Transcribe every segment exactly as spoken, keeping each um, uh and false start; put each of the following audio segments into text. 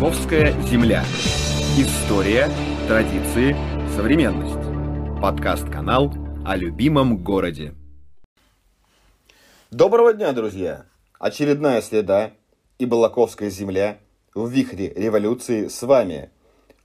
Балаковская земля. История, традиции, современность. Подкаст-канал о любимом городе. Доброго дня, друзья! Очередная среда и Балаковская земля в вихре революции с вами.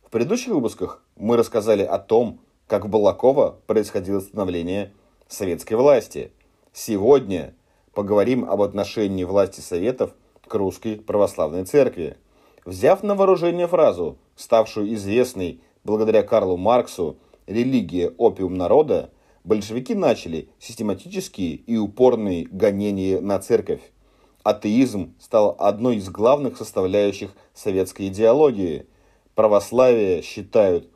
В предыдущих выпусках мы рассказали о том, как в Балаково происходило становление советской власти. Сегодня поговорим об отношении власти Советов к Русской Православной Церкви. Взяв на вооружение фразу, ставшую известной благодаря Карлу Марксу «Религия – опиум народа», большевики начали систематические и упорные гонения на церковь. Атеизм стал одной из главных составляющих советской идеологии. Православие считают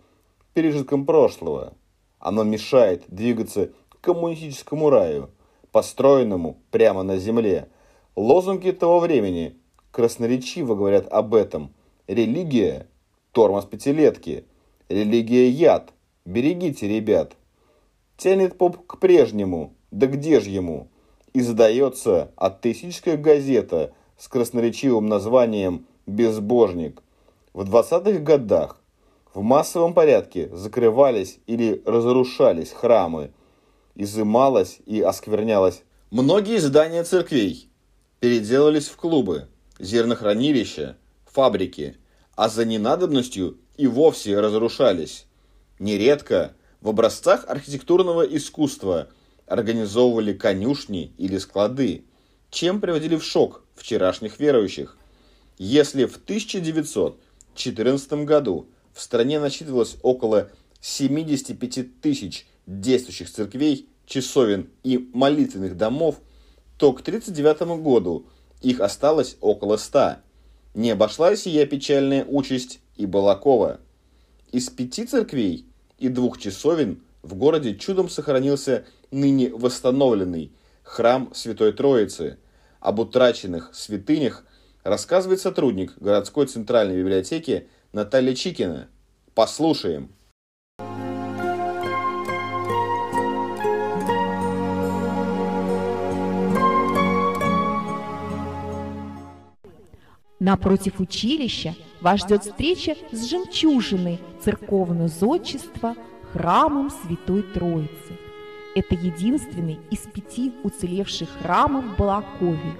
пережитком прошлого. Оно мешает двигаться к коммунистическому раю, построенному прямо на земле. Лозунги того времени красноречиво говорят об этом. Религия – тормоз пятилетки. Религия – яд. Берегите, ребят. Тянет поп к прежнему, да где ж ему? Издается атеистическая газета с красноречивым названием «Безбожник». В двадцатых годах в массовом порядке закрывались или разрушались храмы, изымалось и осквернялось. Многие здания церквей переделались в клубы, зернохранилища, фабрики, а за ненадобностью и вовсе разрушались. Нередко в образцах архитектурного искусства организовывали конюшни или склады, чем приводили в шок вчерашних верующих. Если в тысяча девятьсот четырнадцатом году в стране насчитывалось около семидесяти пяти тысяч действующих церквей, часовен и молитвенных домов, то к тридцать девятому году их осталось около ста. Не обошлась сия печальная участь и Балакова. Из пяти церквей и двух часовен в городе чудом сохранился ныне восстановленный храм Святой Троицы. Об утраченных святынях рассказывает сотрудник городской центральной библиотеки Наталья Чикина. Послушаем. Напротив училища вас ждет встреча с жемчужиной церковного зодчества храмом Святой Троицы. Это единственный из пяти уцелевших храмов в Балакове.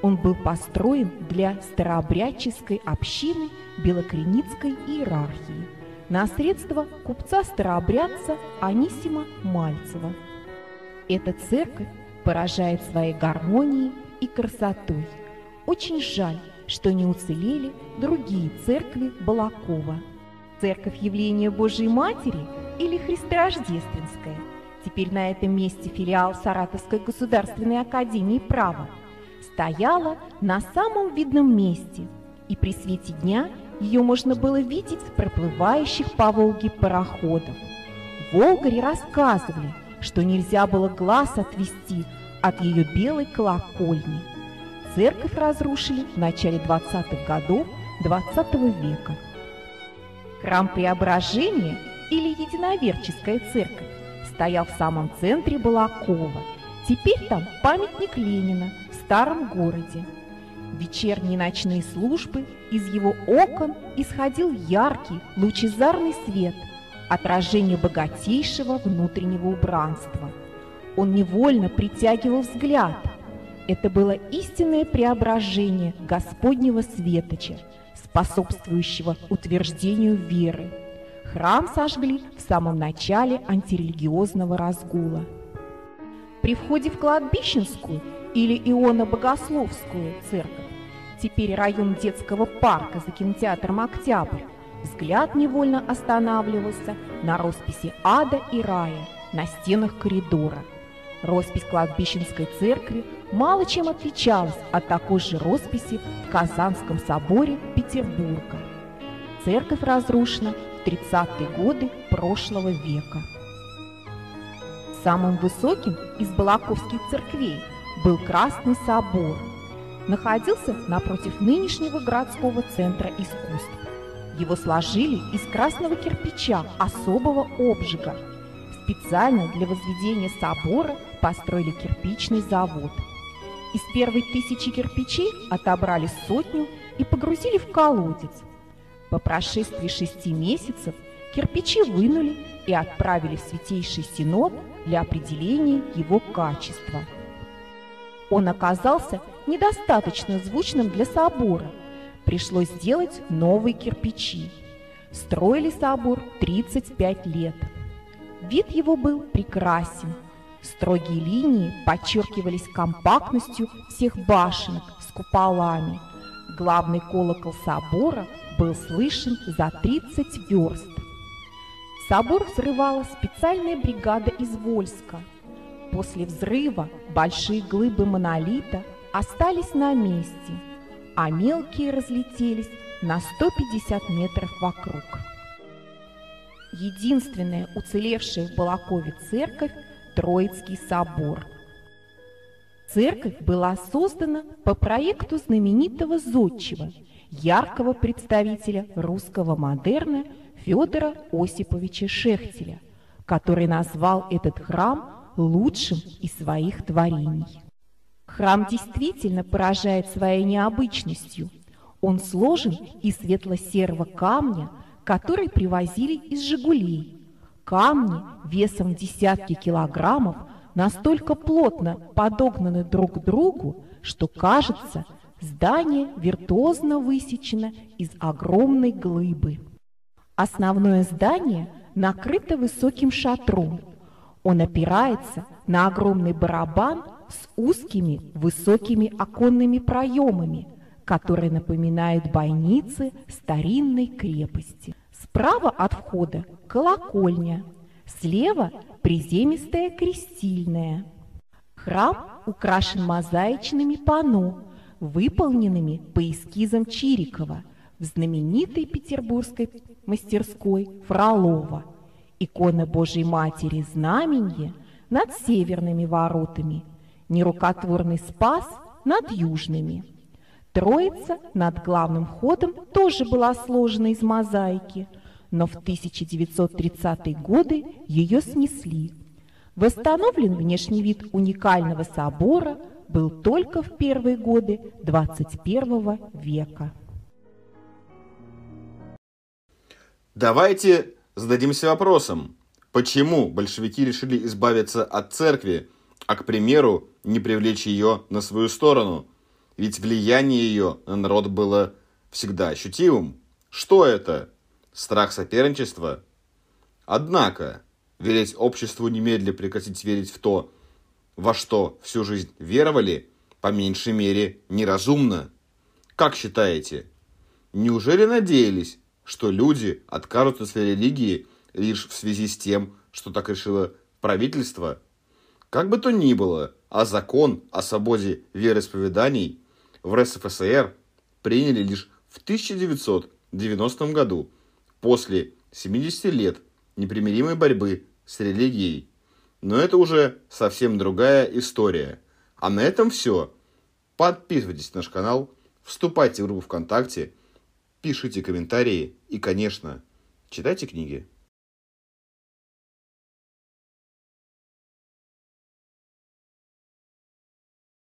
Он был построен для старообрядческой общины Белокреницкой иерархии на средства купца-старообрядца Анисима Мальцева. Эта церковь поражает своей гармонией и красотой. Очень жаль, что не уцелели другие церкви Балакова. Церковь Явления Божией Матери или Христо-Рождественская. Теперь на этом месте филиал Саратовской государственной академии права стояла на самом видном месте, и при свете дня ее можно было видеть с проплывающих по Волге пароходов. Волгари рассказывали, что нельзя было глаз отвести от ее белой колокольни. Церковь разрушили в начале двадцатых годов двадцатого века. Храм Преображения или Единоверческая церковь стоял в самом центре Балакова. Теперь там памятник Ленина в старом городе. В вечерние и ночные службы из его окон исходил яркий лучезарный свет, отражение богатейшего внутреннего убранства. Он невольно притягивал взгляд. Это было истинное преображение Господнего светоча, способствующего утверждению веры. Храм сожгли в самом начале антирелигиозного разгула. При входе в Кладбищенскую или Ионобогословскую церковь, теперь район детского парка за кинотеатром «Октябрь», взгляд невольно останавливался на росписи ада и рая на стенах коридора. Роспись Кладбищенской церкви мало чем отличалась от такой же росписи в Казанском соборе Петербурга. Церковь разрушена в тридцатые годы прошлого века. Самым высоким из балаковских церквей был Красный собор. Находился напротив нынешнего городского центра искусств. Его сложили из красного кирпича особого обжига. Специально для возведения собора построили кирпичный завод. Из первой тысячи кирпичей отобрали сотню и погрузили в колодец. По прошествии шести месяцев кирпичи вынули и отправили в Святейший Синод для определения его качества. Он оказался недостаточно звучным для собора. Пришлось делать новые кирпичи. Строили собор тридцать пять лет. Вид его был прекрасен. Строгие линии подчеркивались компактностью всех башенок с куполами. Главный колокол собора был слышен за тридцать верст. Собор взрывала специальная бригада из Вольска. После взрыва большие глыбы монолита остались на месте, а мелкие разлетелись на сто пятьдесят метров вокруг. Единственная уцелевшая в Балакове церковь – Троицкий собор. Церковь была создана по проекту знаменитого зодчего, яркого представителя русского модерна Фёдора Осиповича Шехтеля, который назвал этот храм лучшим из своих творений. Храм действительно поражает своей необычностью. Он сложен из светло-серого камня, который привозили из «Жигулей». Камни весом десятки килограммов настолько плотно подогнаны друг к другу, что, кажется, здание виртуозно высечено из огромной глыбы. Основное здание накрыто высоким шатром. Он опирается на огромный барабан с узкими высокими оконными проемами, которые напоминают бойницы старинной крепости. Справа от входа колокольня, слева приземистая крестильная. Храм украшен мозаичными панно, выполненными по эскизам Чирикова в знаменитой петербургской мастерской Фролова. Икона Божией Матери «Знамение» над северными воротами, нерукотворный Спас над южными. Троица над главным входом тоже была сложена из мозаики, но в тысяча девятьсот тридцатые годы ее снесли. Восстановлен внешний вид уникального собора был только в первые годы двадцать первого века. Давайте зададимся вопросом, почему большевики решили избавиться от церкви, а, к примеру, не привлечь ее на свою сторону? Ведь влияние ее на народ было всегда ощутимым. Что это? Страх соперничества? Однако, велеть обществу немедленно прекратить верить в то, во что всю жизнь веровали, по меньшей мере, неразумно. Как считаете, неужели надеялись, что люди откажутся от своей религии лишь в связи с тем, что так решило правительство? Как бы то ни было, а закон о свободе вероисповеданий в эр эс эф эс эр приняли лишь в тысяча девятьсот девяностом году, после семидесяти лет непримиримой борьбы с религией. Но это уже совсем другая история. А на этом все. Подписывайтесь на наш канал, вступайте в группу ВКонтакте, пишите комментарии и, конечно, читайте книги.